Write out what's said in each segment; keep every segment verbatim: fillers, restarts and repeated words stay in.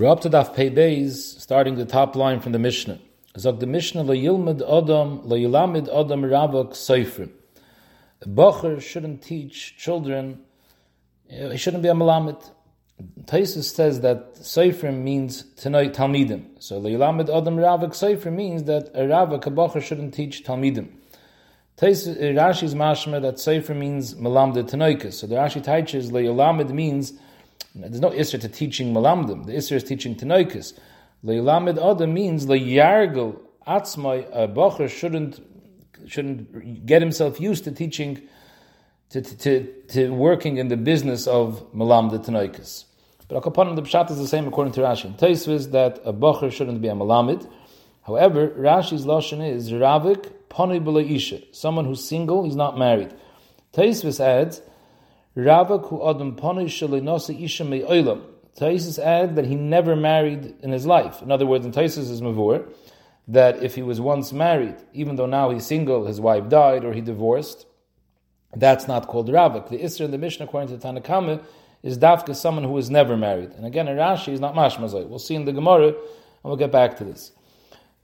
We're up to Daf Peides, starting the top line from the Mishnah. Zog the Mishnah, lo yilmid adam, lo yilamid adam Ravak seifrim. A bacher shouldn't teach children, he shouldn't be a melamid. Taisus says that seifrim means tanoy talmidim. So lo yilamid adam Ravak seifrim means that a Ravak, a bacher shouldn't teach talmidim. Rashi's mashma that seifrim means melamde tanoikas. So the Rashi teaches lo yilamid means there's no isser to teaching malamdim. The isser is teaching tanoikas. Leilamid adam means leyargel atzmai. A bacher shouldn't shouldn't get himself used to teaching, to to, to, to working in the business of malamde tanoikas. But Akapana, the pshat is the same according to Rashi. Taisus is that a bacher shouldn't be a malamid. However, Rashi's lashon is ravik panui b'leisha. Someone who's single, he's not married. Taisus adds. Ravak who adam panei sheleinosa isha me'olam. Taisus adds that he never married in his life. In other words, in Taisus is mavur that if he was once married, even though now he's single, his wife died or he divorced, that's not called Ravak. The Isra in the Mishnah, according to Tanakham, is dafka someone who was never married. And again, in Rashi is not mashmazai. We'll see in the Gemara, and we'll get back to this.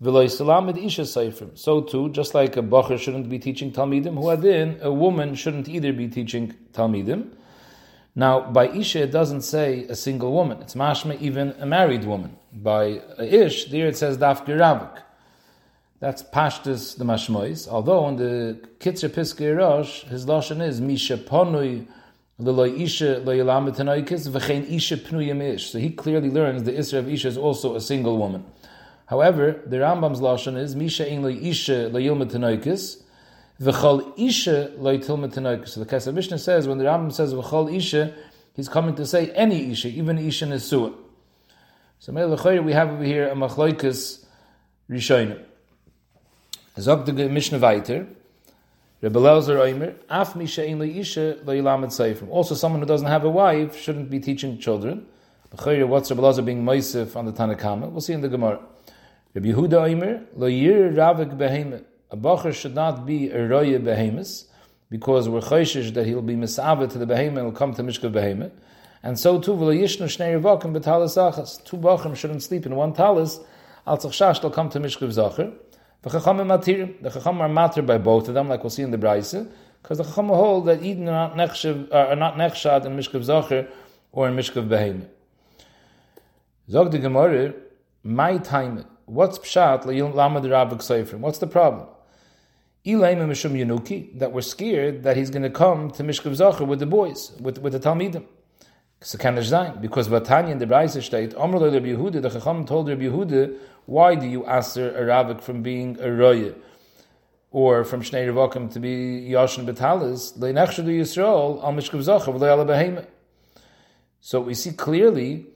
V'lo yisalamid isha seifrim. So too, just like a bacher shouldn't be teaching talmidim, huadin, a woman shouldn't either be teaching talmidim. Now, by isha, it doesn't say a single woman. It's mashma, even a married woman. By ish, there it says daf giravik. That's pashtus the mashmois. Although in the kitzer piskei rosh, his lashon is misha ponui l'lo isha lo yilamet hanoikis v'chein isha pnuyim ish. So he clearly learns the isra of isha is also a single woman. However, the Rambam's lashon is misha in leisha leyilmet tanoikis, v'chol isha leytilmet tanoikis. So the Kesser Mishnah says when the Rambam says v'chol isha, he's coming to say any isha, even isha nesua. So we have over here a machloikas rishonim. Zog the Mishnah weiter, Rebbe Elazar oimer af misha in leisha leyilamet seifrim. Also, someone who doesn't have a wife shouldn't be teaching children. What's Rebbe Elazar being meisif on the Tanakhama? We'll see in the Gemara. Rabbi Yehuda Eimer, lo yir ravik behemah. A bacher should not be a roya behemis, because we're chayshish that he'll be misavah to the behemah and will come to mishka behemah. And so too, v'lo yishnu shnei revakim b'talis achas. Two bacherim shouldn't sleep in one talis, al tzachshash they'll come to mishka v'zacher. V'chachamim matirim. The chachamim are matir by both of them, like we'll see in the Brayse, because the chachamim hold that Eden are not nechshad uh, in mishka v'zacher or in mishka behemah. Zog the Gemara, my time. What's pshat l'yilmid ravik seifrim? What's the problem? Ilayim mishum yanuki, that we're scared that he's going to come to mishkav zacher with the boys, with with the talmidim. So can it be? Because Vatanya in the Brayse state, Amr Rabbi Yehuda, the Chacham told Rabbi Yehuda, why do you aser a ravik from being a roya or from shnei revakim to be yashin betalis le'nechshadu Yisrael al mishkav zacher v'le'ala behemah? So we see clearly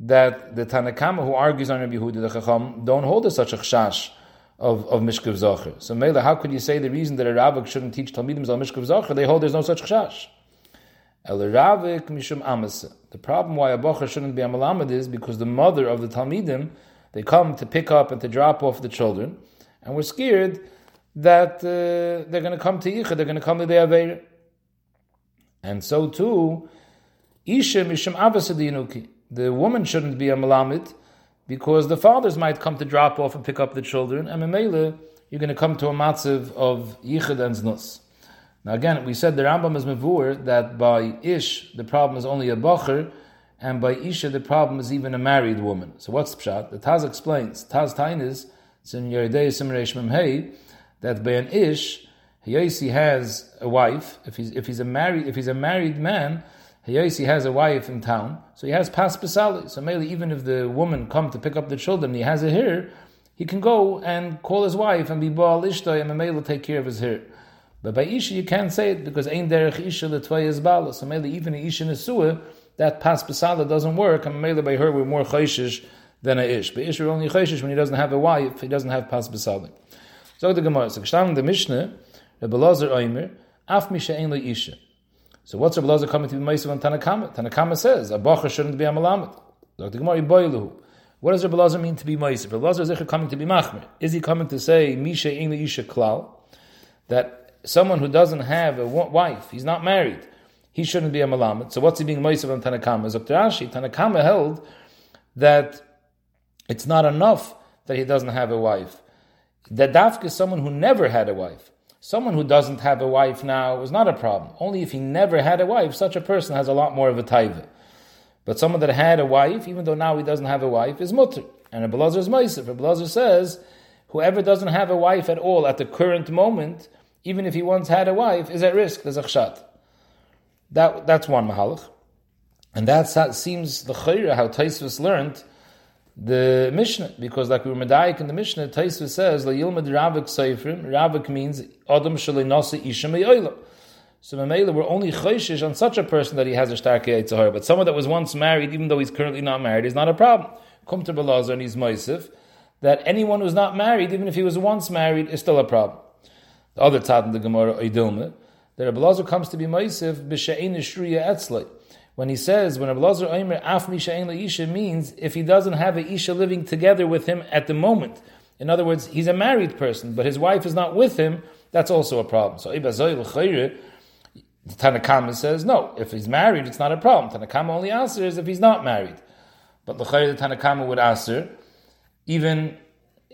that the Tanakhama who argues on Rabbi Yehuda the Chacham don't hold such a chashash of, of Mishkav Zocher. So Mela, how could you say the reason that a Ravik shouldn't teach Talmidim Zal Mishkav Zocher? They hold there's no such chashash. El Ravik Mishum Amasa. The problem why a Bocher shouldn't be a Malamid is because the mother of the Talmidim, they come to pick up and to drop off the children, and we're scared that uh, they're going to come to Yicha, they're going to come to the Aveir. And so too, Isha Mishum Avasa Dinuki. The woman shouldn't be a malamid because the fathers might come to drop off and pick up the children. And memele, you're going to come to a matziv of yichud and znus. Now again, we said the Rambam is mavur that by ish the problem is only a bacher, and by isha the problem is even a married woman. So what's the pshat? The Taz explains. Taz tainis in Yeridei Simreish Memhei that by an ish hayasi has a wife. If he's if he's a married if he's a married man. He has a wife in town, so he has pas pasali. So mainly, even if the woman come to pick up the children, he has a hair, he can go and call his wife and be baal ishtay, and mainly take care of his hair. But by isha, you can't say it because ein derech isha l'tvay is bala. So mainly, even in isha nesua, that pas pasala doesn't work, and mainly by her we're more chayshish than a ish. By ish we're only chayshish when he doesn't have a wife, he doesn't have pas pasali. So the Gemara, so the Mishnah, Rebbe Elazar Omer, af misha ein leisha. So what's Rebbe Elazar coming to be meisiv on Tanakhama? Tanakhama says, a bacher shouldn't be a malamid. What does Rebbe Elazar mean to be meisiv? Rebbe Elazar is coming to be machmer. Is he coming to say, misha in the isha klal, that someone who doesn't have a wife, he's not married, he shouldn't be a malamid. So what's he being meisiv on Tanakhama? As Rashi, Tanakhama held that it's not enough that he doesn't have a wife. The Dafka is someone who never had a wife. Someone who doesn't have a wife now is not a problem. Only if he never had a wife, such a person has a lot more of a taiva. But someone that had a wife, even though now he doesn't have a wife, is mutter. And Rebbe Elazar is meisif. Rebbe Elazar says, whoever doesn't have a wife at all at the current moment, even if he once had a wife, is at risk. There's a chshat. That, that's one mahalach. And that's how it seems the chayra, how Taisus learned the Mishnah, because like we were medayik in the Mishnah, Taisus says, L'yilmad Ravak Seifrim. Ravak means Adam Shalei Nasa Isha Me'oila. So Mamela, we're only chayshish on such a person that he has a shtarke yitzahar. But someone that was once married, even though he's currently not married, is not a problem. Come to Rebbe Elazar and he's moisif, that anyone who's not married, even if he was once married, is still a problem. The other tzad in the Gemara, Oidilma, that Rebbe Elazar comes to be moisif, B'she'en Shruya Etzlei. When he says, when Rebbe Elazar Oimer Af Misha'en Le'isha means if he doesn't have an Isha living together with him at the moment. In other words, he's a married person, but his wife is not with him, that's also a problem. So Iba Zoy L'chayre, the Tanakham says, no, if he's married, it's not a problem. Tanakham only answers if he's not married. But L'chayre, the Tanakham would answer, even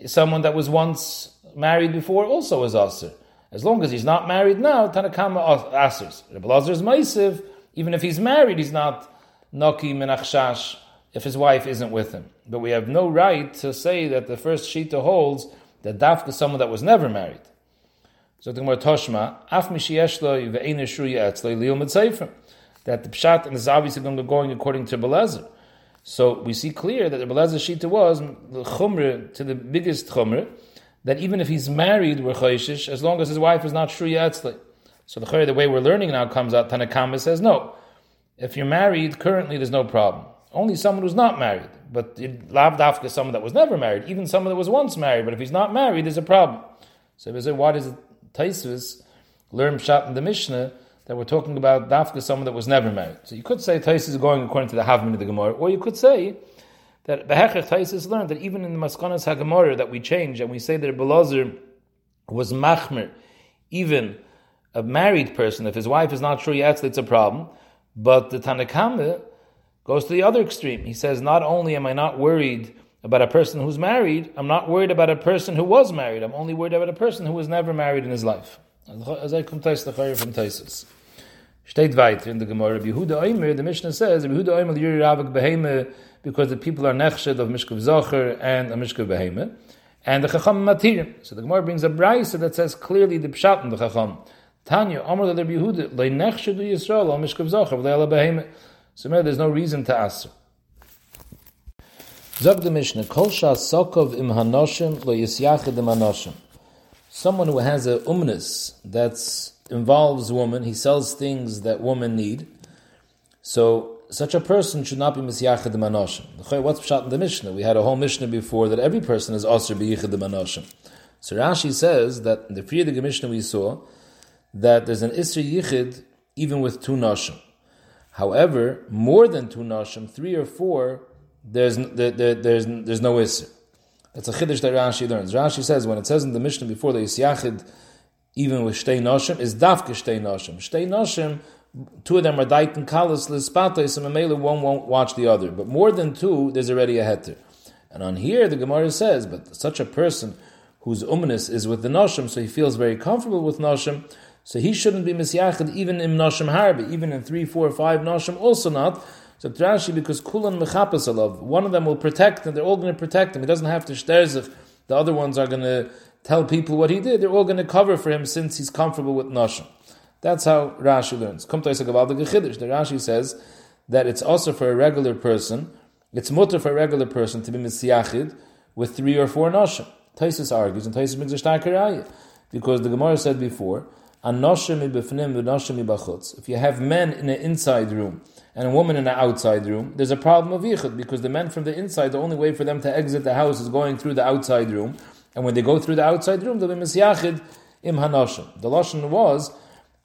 someone that was once married before also is answer. As long as he's not married now, Tanakham answers. Rebbe Elazar is Maisiv. Even if he's married, he's not Naki Menachshash if his wife isn't with him. But we have no right to say that the first Shita holds that Dafka is someone that was never married. So the Gemara Toshma, Af Mishiyeshloi Ve'en Eshruya Etzloi Liyom Etzeifrim. That the Pshat, and this is obviously going according to Rebbe Elazar. So we see clear that the Rebbe Elazar's Shita was the Chumre, to the biggest Chumre, that even if he's married, we're Chayshish, as long as his wife is not Shruya Etzloi. So the the way we're learning now comes out, Tanakhama says, no, if you're married, currently there's no problem. Only someone who's not married. But Lav Dafka is someone that was never married, even someone that was once married. But if he's not married, there's a problem. So we say, why does Taisus learn Pshat in the Mishnah that we're talking about Dafka, someone that was never married? So you could say Taisus is going according to the Havmin of the Gemara, or you could say that Behechach Taisus learned that even in the Maskanas HaGemara that we change, and we say that Rebbe Elazar was Machmer, even a married person, if his wife is not sure yet, it's a problem. But the Tanakhama goes to the other extreme. He says, not only am I not worried about a person who's married, I'm not worried about a person who was married. I'm only worried about a person who was never married in his life. As I come to the Chayr from Taisus. Steht weiter in the Gemara. Rabbi Yehuda Omer, the Mishnah says, Rabbi Yehuda Omer, Yuri Ravak Behemeh, because the people are nechshed of Mishkav Zocher and a Mishkav Behemeh. And the Chacham Matir. So the Gemara brings a Brayse that says clearly the Pshat in the Chacham. Tanya, Amr Rabbi Yehuda, Leinech Shedu Yisrael, Mishkav Zocher, Leila Behemet. So there's no reason to ask. Zog the Mishnah, Kol Shah Sokov im Hanoshim, Lo Yisyachid im Hanoshim. Someone who has a umnus that involves woman, he sells things that women need. So such a person should not be Misyachid im Hanoshim. What's Pshat in the Mishnah? We had a whole Mishnah before that every person is Osir B'yichid im Hanoshim. So Rashi says that in the Friedrich Mishnah we saw, that there's an Isra Yichid even with two Nashim. However, more than two Nashim, three or four, there's there, there, there's, there's no Isra. That's a Chiddush that Rashi learns. Rashi says, when it says in the Mishnah before, the Yisyachid, even with Shtei Nashim, is Dafke Shtei Nashim. Shtei Nashim, two of them are Dait and Kalas, Lizpatei, so Mamela, one won't watch the other. But more than two, there's already a Heter. And on here, the Gemara says, but such a person whose umnus is with the Nashim, so he feels very comfortable with Nashim, so he shouldn't be misyachid even in Noshim Harbi, even in three, four, five Noshim, also not. So Rashi, because Kulan Mechapas alav, one of them will protect him, they're all going to protect him. He doesn't have to shterzich. The other ones are going to tell people what he did. They're all going to cover for him since he's comfortable with Noshim. That's how Rashi learns. Kum Toisa Gavaldig Chidish. The Rashi says that it's also for a regular person, it's mutter for a regular person to be misyachid with three or four Noshim. Taisus argues, and Taisus brings a shtar karaya, because the Gemara said before, if you have men in an inside room and a woman in an outside room, there's a problem of yichud, because the men from the inside, the only way for them to exit the house is going through the outside room, and when they go through the outside room, they'll be misyachid im hanoshim. The lashon was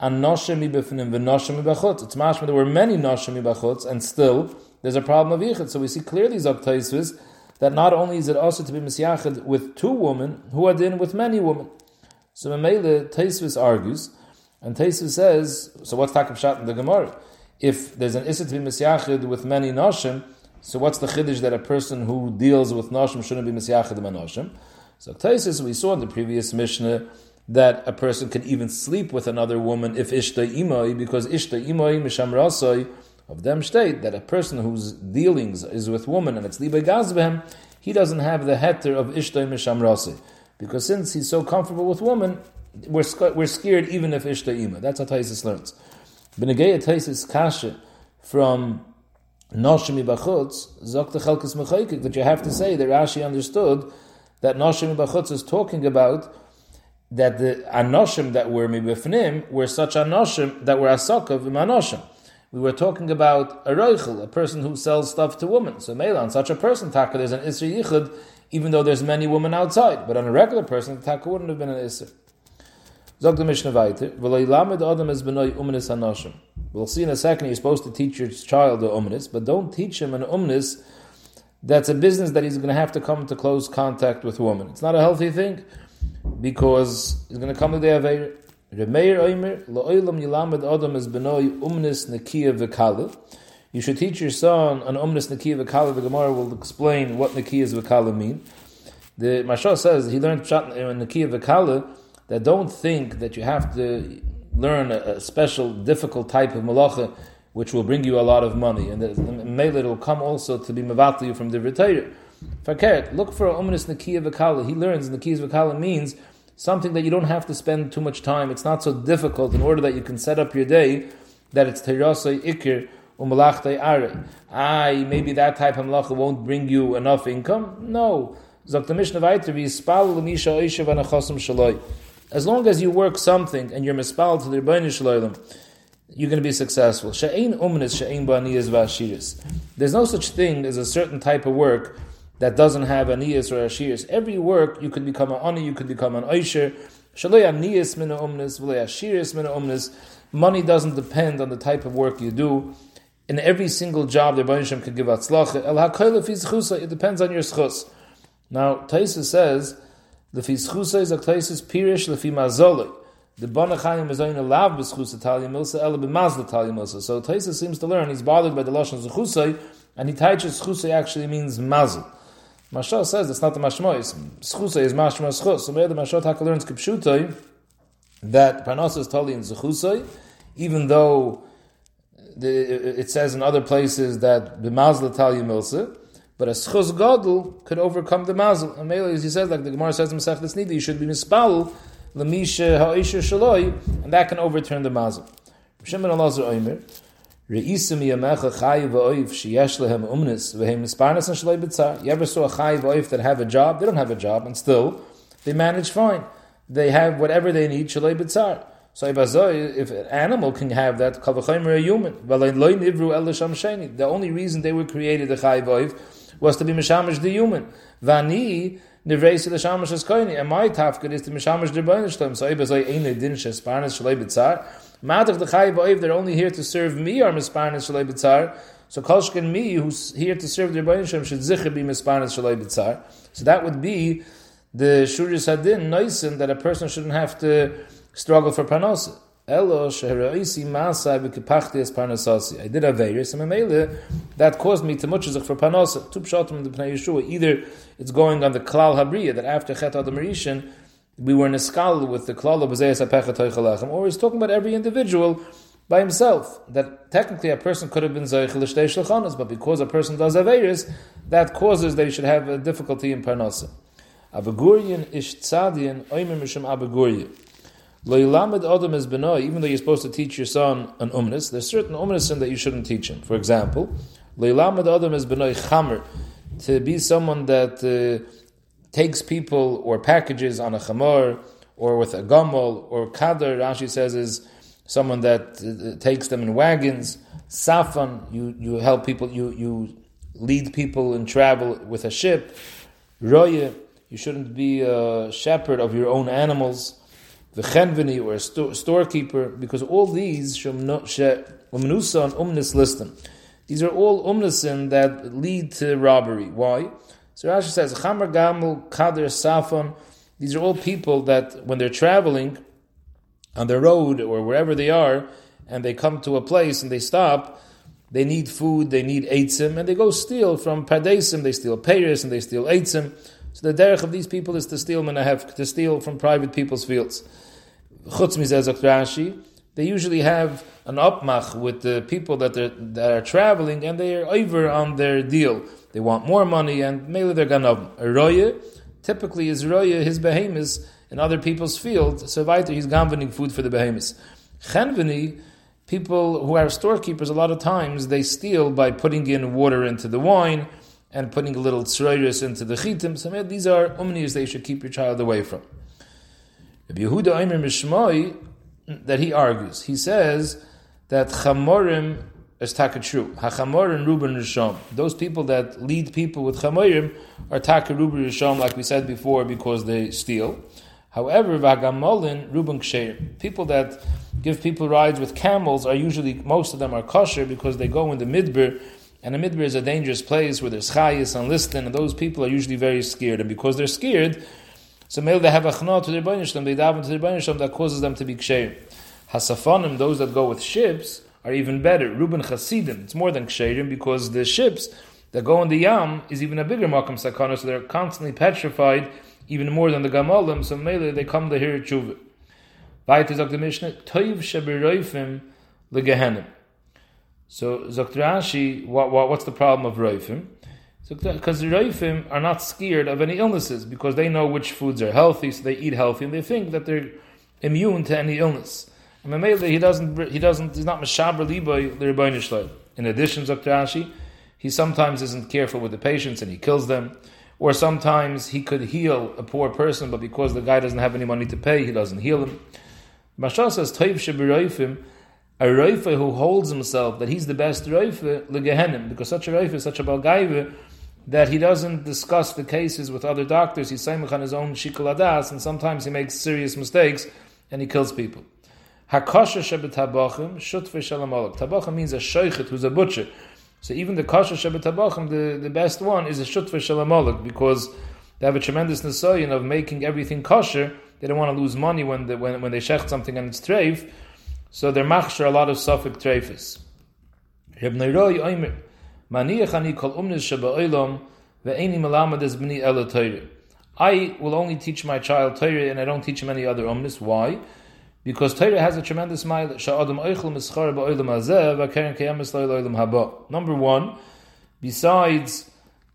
anoshim ibefnim v'noshim ibachutz. It's mashma there were many noshim ibachutz, and still there's a problem of yichud. So we see clearly Zoktaisvis that not only is it also to be misyachid with two women who are then with many women. So Mamele, Taisus argues, and Taisus says, so what's Takab Shat in the Gemara? If there's an Issa to be Misyachid with many Noshim, So what's the chiddush that a person who deals with noshim shouldn't be misyachid noshim? So Taisus, we saw in the previous Mishnah that a person can even sleep with another woman if ishta imoi, because ishta imoi misham rasoi of them state that a person whose dealings is with woman and it's libe gazbehem, he doesn't have the heter of ishta misham rasoi, because since he's so comfortable with woman, we're sc- we're scared even if ishta ima. That's how Taisus learns. Benegei Taisus kasha from noshim ibachutz zok techelkes mechaykik, that you have to say that Rashi understood that noshim ibachutz is talking about that the anoshim that were mibifnim were such anoshim that were asakav imanoshim. We were talking about a roichel, a person who sells stuff to women. So melan, such a person, taka, there's an isri yichud, even though there's many women outside. But on a regular person, taka wouldn't have been an isri. Zog the Mishnah weiter, v'lo lamed adam es b'noi umnis hanoshim. We'll see in a second, you're supposed to teach your child the umnis, but don't teach him an umnis that's a business that he's going to have to come to close contact with women. It's not a healthy thing, because he's going to come to the Aveir. Remeir Oimer, Lo'olam Yilamed Adam is Benoi Umnis Nakiya V'Kalev. You should teach your son an Umnis Nakiya V'Kalev. The Gemara will explain what Nakiya V'Kalev mean. The Mashal says he learned Nakiya V'Kalev, that don't think that you have to learn a special, difficult type of malacha which will bring you a lot of money. And Mele, it will come also to be Mevatli from the Retayer. Fakert, look for Umnis Nakiya V'Kalev. He learns Nakiya V'Kalev means something that you don't have to spend too much time. It's not so difficult in order that you can set up your day that it's terasei ikir umalachtai are. Aye, maybe that type of malacha won't bring you enough income. No. Zok the Mishnah weiter, v'yispal l'misha oisha v'anachosim shaloi. As long as you work something and you're mispal to the Rebbeinu Shloilem, you're going to be successful. She'ein umnis, she'ein b'aniyas v'ashiris. There's no such thing as a certain type of work that doesn't have aniyas or ashiris. Every work, you could become an ani, you could become an oisher. Shalei aniyas mina omnis, v'lei ashiris mina omnis. Money doesn't depend on the type of work you do. In every single job, the Rebbeinu Shem can give atzlacha. El ha'kol lefi zchusa, it depends on your zchus. Now, Taisus says, lefi zchusa is a Taisus pirish lefi mazolei. The banachayim is only allowed b'zchusa talia milsa, ela b'mazla talia milsa. So Taisus seems to learn, he's bothered by the lashon zchusay, and he teaches zchusay actually means mazl. Mashal says it's not the mashmois. Zchusa is mashmo zchus. So where the Mashal Taka learns kipshutai that parnasa is totally in zchusai, even though the, it says in other places that b'mazla talya milsa, but a zchus gadol could overcome the mazl. And Mele, as he says, like the Gemara says in Masech HaTasnid, you should be mispal l'misha ha'isha shaloi, and that can overturn the mazl. Shem ben Yichai Omer. You ever saw a chayiv v'oif that have a job? They don't have a job, and still they manage fine. They have whatever they need. Shalei b'tzar. So if an animal can have that, kol v'chomer a human. The only reason they were created, the chayiv v'oif, was to be mishamish the human. Vani nivresi l'shamish as koini. And my tafkid is to mishamish the b'nishlam. So ibazoi ein edin shesparnas shalei b'tzar. Madach the Chayiv Oiv, they're only here to serve me, are Misparnas Shalei B'tzar. So Kolshkin me, who's here to serve the Rebbeinu Shem, should Zichar be Misparnas Shalei B'tzar. So that would be the Shuris Hadin, Noisen, that a person shouldn't have to struggle for Parnasa. Elo Shehra'isi Masai V'kipachti Es Parnasasi. I did a various and Mamele, that caused me to Muchazach for Parnasa. Tu Pshatim the Pnei Yeshua. Either it's going on the Klal Habriya, that after Chet Adam Rishon, we were in a scholar with the klal of Bezei Sapechet Toichalachem, or he's talking about every individual by himself. That technically a person could have been Zoich Lishdei Shulchanos, but because a person does Averis, that causes that he should have a difficulty in Parnasa. Abagurian Ish Tzadian Oimer Mishum Abagurian. Lo Yilamed Adam is Benoi, even though you're supposed to teach your son an umnis, there's certain umnisim that you shouldn't teach him. For example, Lo Yilamed Adam is Benoi Chamer, to be someone that Uh, takes people or packages on a chamor or with a gomel or kadar, Rashi says, is someone that uh, takes them in wagons. Safan, you, you help people, you, you lead people in travel with a ship. Roya, you shouldn't be a shepherd of your own animals. V'chenveni, or a sto- storekeeper, because all these, umnusan, umnis listan. These are all umnisin that lead to robbery. Why? So Rashi says, Chamar Gamel, Kader, Safon, these are all people that when they're traveling on the road or wherever they are, and they come to a place and they stop, They need food, they need eitzim, and they go steal from pardesim, they steal peiris, and they steal eitzim. So the derech of these people is to steal menahevk, to steal from private people's fields. Chutz mizeh zok Rashi, they usually have an opmach with the people that, that are traveling, and they are over on their deal. They want more money, and mainly they're ganav. A roya, typically is roya, his behemoths, in other people's fields, so weiter, he's ganvening food for the behemoths. Chenveni, people who are storekeepers, a lot of times they steal by putting in water into the wine and putting a little tzroiris into the chitim. So these are umniyas that you should keep your child away from. Rabbi Yehuda Omer Mishmoi, that he argues, he says that chamorim is takatru. Hachamorim ruben rishom. Those people that lead people with chamorim are taka ruben rishom, like we said before, because they steal. However, vagamolin ruben ksheir. People that give people rides with camels are usually, most of them are kosher because they go in the midbar, and the midbar is a dangerous place where there's chayis and listin, and those people are usually very scared. And because they're scared, so maybe they have achnah to their b'nishlam, they daven to their b'nishlam, that causes them to be ksheir. Hasafanim, those that go with ships, are even better. Ruben chasidim, it's more than ksherim because the ships that go in the yam is even a bigger makam sakana, so they're constantly petrified, even more than the gamalim, so maybe they come to hear tshuva. Weiter sagt the Mishnah, Toiv sheberoifim legehenim. So, Zokt Rashi, what, what, what's the problem of roifim? Because the roifim are not scared of any illnesses, because they know which foods are healthy, so they eat healthy, and they think that they're immune to any illness. And Mamele, he doesn't, he doesn't, he's not Meshaber Liboy, the Rebbeinu Shloi. In addition, Zokt Rashi, he sometimes isn't careful with the patients and he kills them. Or sometimes he could heal a poor person, but because the guy doesn't have any money to pay, he doesn't heal him. Mashal says, Toiv sheberoifim, a roife who holds himself that he's the best roife, legehenim, because such a roife is such a balgaive that he doesn't discuss the cases with other doctors. He's saimach on his own shikul hadas, and sometimes he makes serious mistakes and he kills people. Hakasha shebet tabachim, shutfe shalom olek. Tabachim means a sheichet who's a butcher. So even the kasha shebet tabachim, the, the best one, is a shutfe shalom olek, because they have a tremendous nesoyin of making everything kosher. They don't want to lose money when they, when, when they shecht something and it's treif. So they're machsher a lot of suffik treifis. Ibn Roi oimer, maniach ani kol umnes sheba'olam ve'eni melamedes b'ni ela Torah. I will only teach my child Torah and I don't teach him any other umnes. Why? Because Torah has a tremendous mile. She'adam oichel mischar ba'olam hazeh va'keren kayemes lo'olam haba. Number one, besides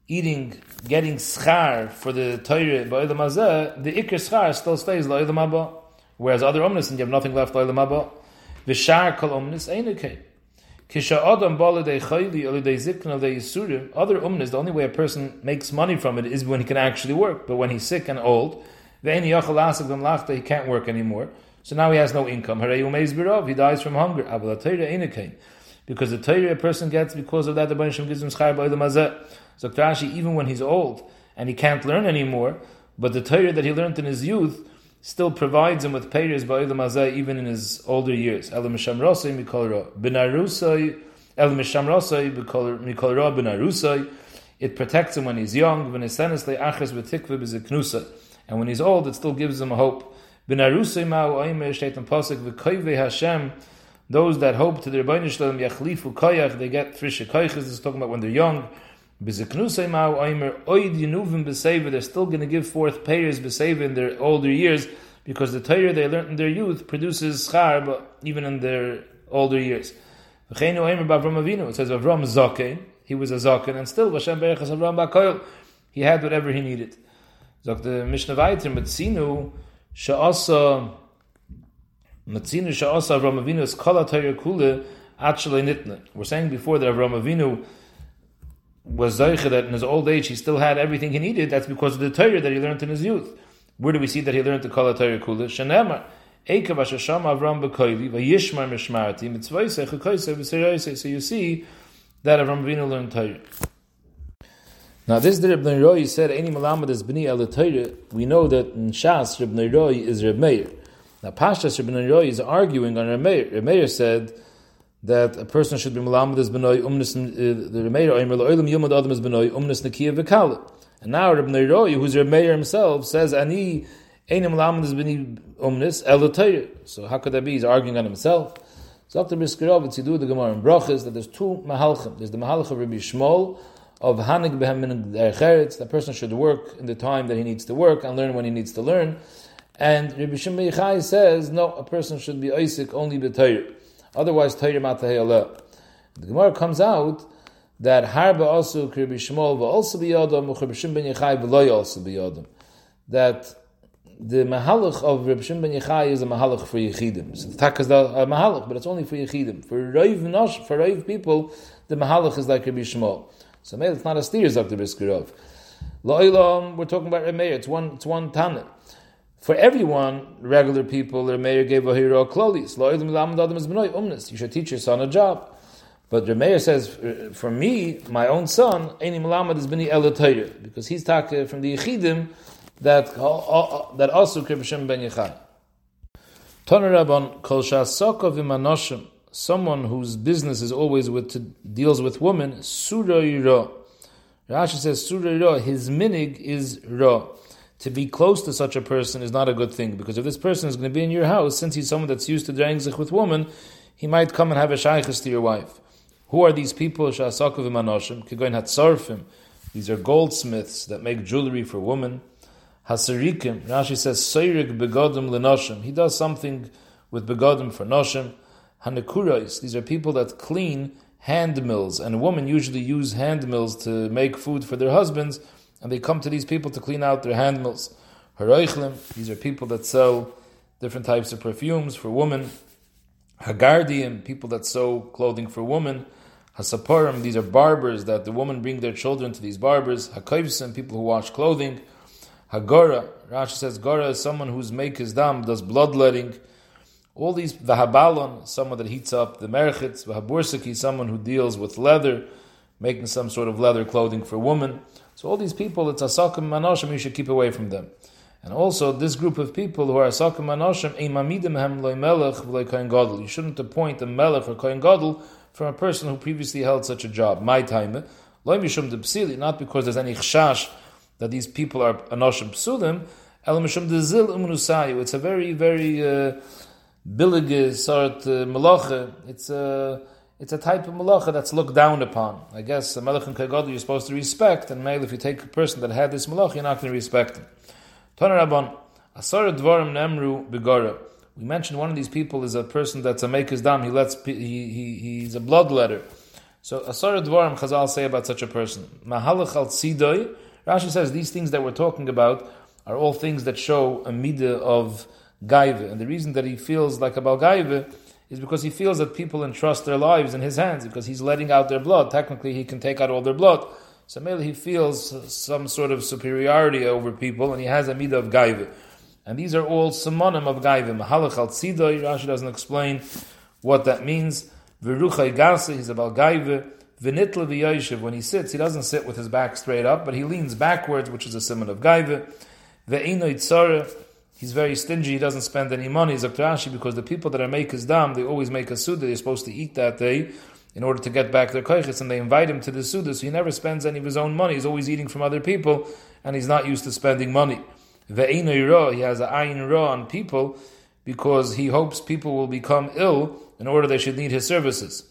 eating, getting schar for the Torah ba'olam hazeh, the ikr schar still stays lo'olam haba. Whereas other omnis, and you have nothing left lo'olam haba. V'shar kol omnis einekei. Kisha adam ba'alidei chayli, alidei zikna, alidei yisurim. Other omnis, the only way a person makes money from it is when he can actually work. But when he's sick and old, ve'en yachal asik v'm lachta, he can't work anymore. So now he has no income. Harei u'meiz birov, he dies from hunger. Abel ha'Torah einekei. Because the Torah a person gets, because of that, the Rebbeinu Shem gives him schar ba'olam hazeh. So Rashi, even when he's old and he can't learn anymore, but the Torah that he learned in his youth still provides him with peiros ba'olam hazeh, even in his older years. El mishamrosei mikol ra benarusai, el mishamrosei mikol ra benarusai. It protects him when he's young. V'nesenes le'achas v'tikva b'zeknusa, and when he's old, it still gives him hope. Benarusai ma'u oimer shteitan pasuk v'koyvei Hashem. Those that hope to the Rebbeinu Shlom yachlifu koyach, they get frishe koyches. This is talking about when they're young. They're still going to give forth payers b'seiva in their older years, because the Torah they learned in their youth produces schar even in their older years. It says Avram zaken, he was a zaken, and still Hashem berachas Avram b'koil, he had whatever he needed. The Mishnah weiter metzinu she'asa metzinu she'asa Avram Avinu is kol haTorah kule ad shelo nitna. We're saying before that Avram Avinu was Zaycha that in his old age he still had everything he needed. That's because of the Torah that he learned in his youth. Where do we see that he learned to call a Torah Kula? Shenamar, Eikav Ashasham Avram B'Koyli, Vayishmar Mishmarati, Mitzvayse, Chukayse, V'Serayse. So you see that Avram Avinu learned Torah. Now this that Ibn Roi said, Eini Malamad is B'ni Ala Torah, we know that in Shas, Ibn Roi is Reb Meir. Now Pashas, Ibn Roi is arguing on Reb Meir. Reb Meir said that a person should be melamed as benoi umnes, the Remeir oimer leolam yomad adam as benoi umnes nakiya v'kala. And now Reb Neroi, who's Reb Meir himself, says ani einim melamed as beni umnes el Torah. So how could that be? He's arguing on himself. So after Miskerov, you do the Gemara in Brachas that there's two Mahalchim. There's the Mahalch of Rebbe Shmuel of Hanig behem eretz. That person should work in the time that he needs to work and learn when he needs to learn. And Rebbe Shem ben Yichai says no, a person should be Isaac only b'Tayr. Otherwise, Tayr mataheyaleh. The Gemara comes out that harba also Rebbe Shmuel will also be Adam, or Rebbe Shem ben Yichai will also be Adam. That the mahalach of Reb Shem ben Yichai is a mahalach for Yechidim. So the tak is a mahalach, but it's only for Yechidim. For Raiv Nosh, for Raiv people, the mahalach is like Reb Shmuel. So maybe it's not a steer, Zakhtar Biskerov. La'ilam, we're talking about Remeir. It's one, it's one Tanit. For everyone, regular people, Remeir gave a hero klolis. La'ilam l'amad adam is b'noi umnes. You should teach your son a job. But Remeir says, for me, my own son, Eini m'lamad is b'ni elatayr. Because he's talking from the Yechidim, That that also Kribishmol ben Yichai. Tanu Rabban kol shasaka v'manoshim. Someone whose business is always with to, deals with women. Surayra. Rashi says surayra. His minig is ra. To be close to such a person is not a good thing, because if this person is going to be in your house, since he's someone that's used to draying zich with women, he might come and have a shaychus to your wife. Who are these people? Shasaka v'manoshim. Kigoyin hatzarfim. These are goldsmiths that make jewelry for women. Hasarikim, Rashi says, Seirik begodim lenoshim. He does something with begodim for noshim. Hanekurais, these are people that clean hand mills, and women usually use hand mills to make food for their husbands, and they come to these people to clean out their hand mills. Haroichlim, these are people that sell different types of perfumes for women. Hagardiim, people that sew clothing for women. Hasaparim, these are barbers that the women bring their children to these barbers. Hakivsim, people who wash clothing. Hagora, Rashi says, Gora is someone who's mekes dam, does bloodletting. All these, Vahabalon, someone that heats up the merchits. Vahabursaki, someone who deals with leather, making some sort of leather clothing for women. So all these people, it's asakim manoshim, you should keep away from them. And also, this group of people who are asakim manoshim, imamidim hem loy melech v'loy kohen gadol. You shouldn't appoint a melech or kohen gadol from a person who previously held such a job. My time, loy mishum de psili, not because there's any chshash that these people are anoshim psulim, elamishum dezil umnusayu. It's a very, very uh, billige sort uh, malacha. It's a it's a type of malacha that's looked down upon. I guess a melech and kagod you're supposed to respect, and maybe if you take a person that had this malacha, you're not going to respect him. Tana Rabban asar dvarim nemru begora. We mentioned one of these people is a person that's a mekes dam. He lets he he he's a bloodletter. So asar dvarim Chazal say about such a person mahalach al tzidoi. Rashi says these things that we're talking about are all things that show a midah of gaiva. And the reason that he feels like a bal gaiva is because he feels that people entrust their lives in his hands, because he's letting out their blood. Technically, he can take out all their blood. So mainly he feels some sort of superiority over people, and he has a midah of gaiva. And these are all simonim of gaiva. Mahalach al tzidoi, Rashi doesn't explain what that means. Veruchai gasa, he's a bal gaiva. Vinitla v'yoshev, when he sits, he doesn't sit with his back straight up, but he leans backwards, which is a simon of gaiva. Ve'ino yitzara, he's very stingy, he doesn't spend any money, Zakhtar Ashi, because the people that are mekes dam, they always make a suda, they're supposed to eat that day in order to get back their koiches, and they invite him to the suda, so he never spends any of his own money, he's always eating from other people, and he's not used to spending money. Ve'ino yira, he has an ayin ra on people, because he hopes people will become ill in order they should need his services.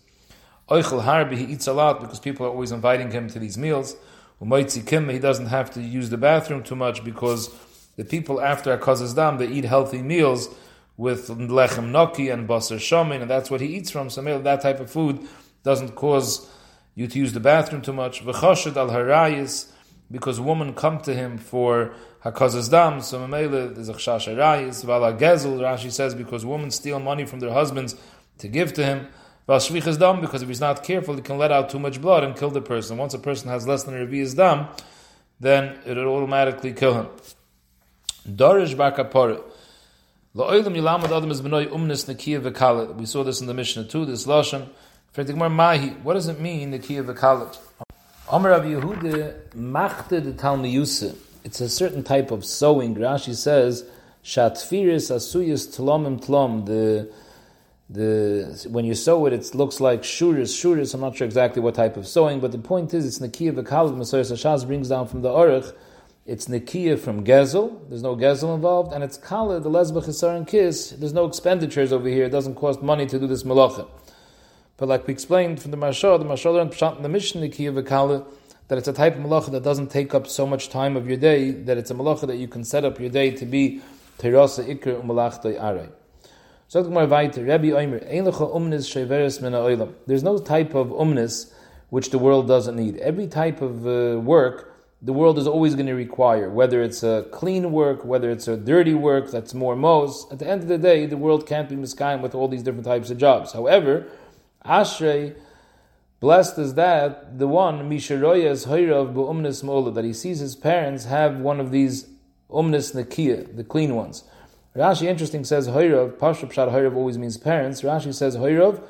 Oichel harbi, he eats a lot because people are always inviting him to these meals. Umoitzi kim, he doesn't have to use the bathroom too much because the people after Akazaz Dam, they eat healthy meals with lechem noki and basar shamin, and that's what he eats from. So that type of food doesn't cause you to use the bathroom too much. V'chashad al harayis, because women come to him for Hakazaz Dam, so Mamela is a chshash harayis. V'ala gezel, Rashi says, because women steal money from their husbands to give to him. Vashvichas dam, because if he's not careful, he can let out too much blood and kill the person. Once a person has less than a revi'as dam, then it'll automatically kill him. Dorish bakapore. La'olim yilamad adam is b'noi umnes nekiya v'kalet. We saw this in the Mishnah too, this Lashon. What does it mean, nekiya v'kalet? Amar Rabbi Yehuda, machte de talmiyuse. It's a certain type of sewing. Rashi says, shatfiris asuyas tlomim tlom, the... The, when you sew it, it looks like shuris, shuris. I'm not sure exactly what type of sewing, but the point is, it's Nakiya V'Kalad, Masurisa Shaz brings down from the Orech, It's Nekiya from Gezel, there's no Gezel involved, and it's Kala, the Lesbach Hisar and Kis, there's no expenditures over here, it doesn't cost money to do this Malacha. But like we explained from the Mashal, the Mashal learned Pshat in the Mishnah Nekiya v'Kala, that it's a type of Malacha that doesn't take up so much time of your day, that it's a Malacha that you can set up your day to be Terasa Ikr Umalachta Arei. So there's no type of umnis which the world doesn't need. Every type of uh, work the world is always going to require, whether it's a clean work, whether it's a dirty work, that's more most. At the end of the day, the world can't be miskayim with all these different types of jobs. However, Ashrei, blessed is that, the one, Misharoyas Hoirav B'umnis Mola, that he sees his parents have one of these umnis nakiya, the clean ones. Rashi, interesting, says Hoirav, Pashab Shad Hoirav always means parents. Rashi says Hoirav,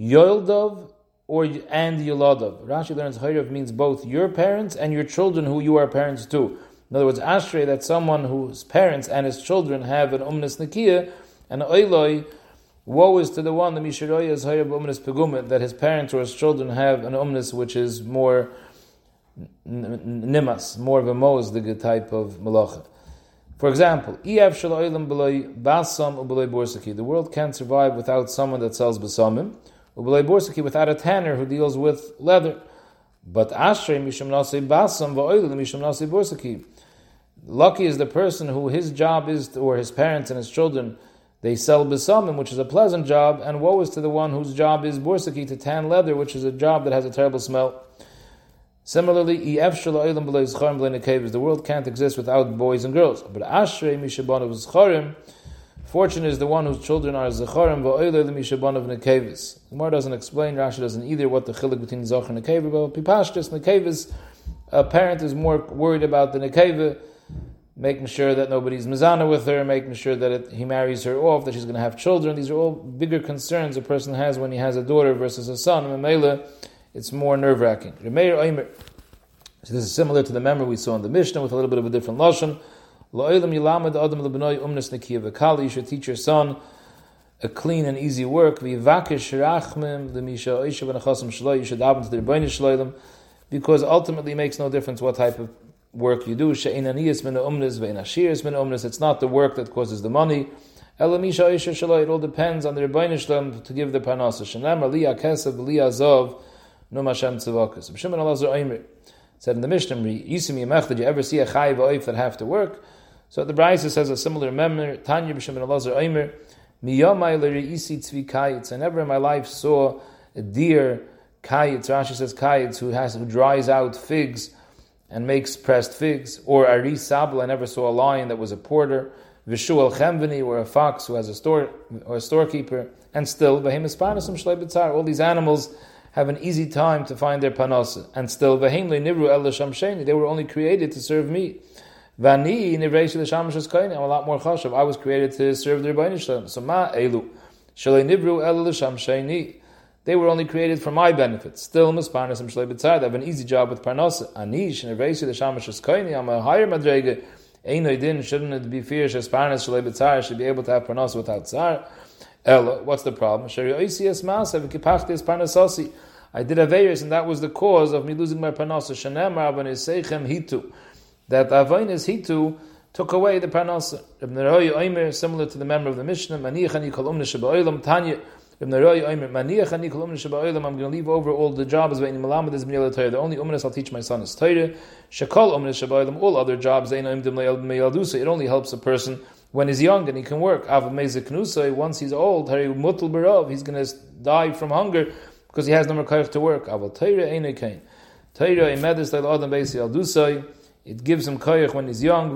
Yoldov, or and Yoladav. Rashi learns Hoirav means both your parents and your children who you are parents to. In other words, Ashrei, that someone whose parents and his children have an Umnes Nakiya, and Oiloi, woe is to the one, the Mishiroya is Hoirav Umnes Pegumit, that his parents or his children have an Umnes which is more Nimas, more of a Mosdig type of Malacha. For example, the world can't survive without someone that sells basamim, without a tanner who deals with leather. But Ashrei mishum nasi basam va'oilim mishum nasi borsaki. Lucky is the person who his job is, or his parents and his children, they sell basamim, which is a pleasant job, and woe is to the one whose job is borsaki, to tan leather, which is a job that has a terrible smell. Similarly, the world can't exist without boys and girls. But Ashrei Mishabanav Zcharim, fortune is the one whose children are Zacharim, Va'oilel Mishabanav Nekevis. Gemara doesn't explain, Rashi doesn't either, what the chilek between Zachar and Nekeva, but Pipashtis Nekevis, a parent is more worried about the Nekeva, making sure that nobody's mizana with her, making sure that it, he marries her off, that she's going to have children. These are all bigger concerns a person has when he has a daughter versus a son. Memela, it's more nerve-wracking. So this is similar to the memory we saw in the Mishnah with a little bit of a different lashon. You should teach your son a clean and easy work. You should daven to the Rebbeinu Shleilim, because ultimately it makes no difference what type of work you do. It's not the work that causes the money. It all depends on the Rebbeinu Shleilim to give the parnasa. No Hashem tzavakas. Rav Shmuel Elazar Omer said in the Mishnah, "Yisumi Yemech, did you ever see a chai va'oif that have to work?" So the Brayse says a similar memory. Tanya Rav Shmuel Elazar Omer, "Miyomai lereisi tzvi kayitz." I never in my life saw a deer kayitz. Rashi says kayitz, who has who dries out figs and makes pressed figs. Or ari sabel. I never saw a lion that was a porter. Vishuel chemveni, or a fox who has a store or a storekeeper. And still, v'hemis panasim shlei b'tzar. All these animals have an easy time to find their panasa. And still, they were only created to serve me. I'm a lot more chashav. I was created to serve the Rebbeinu Shleilim. So ma elu. They were only created for my benefit. Still, they have an easy job with panasa. I'm a higher madrega. Shouldn't it be fear I should be able to have panasa without tzar? Ella, what's the problem? I did aveiros, and that was the cause of me losing my parnasa. That the avonis hitu took away the parnasa. Ibn Roi, similar to the member of the Mishnah, Tanya. Ibn Roi, I'm going to leave over all the jobs. The only umnas I'll teach my son is Torah. All other jobs, it only helps a person when he's young and he can work. Once he's old, he's going to die from hunger because he has no merkayach to work. It gives him kayach when he's young,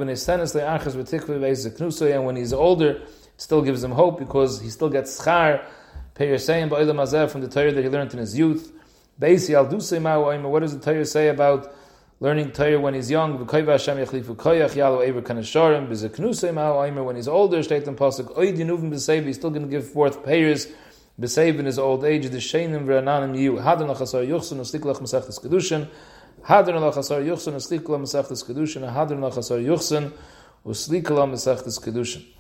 and when he's older, it still gives him hope because he still gets schar from the Torah that he learned in his youth. What does the Torah say about learning Torah when he's young? When he's older, he's still going to give forth payers b'seiv in his old age. The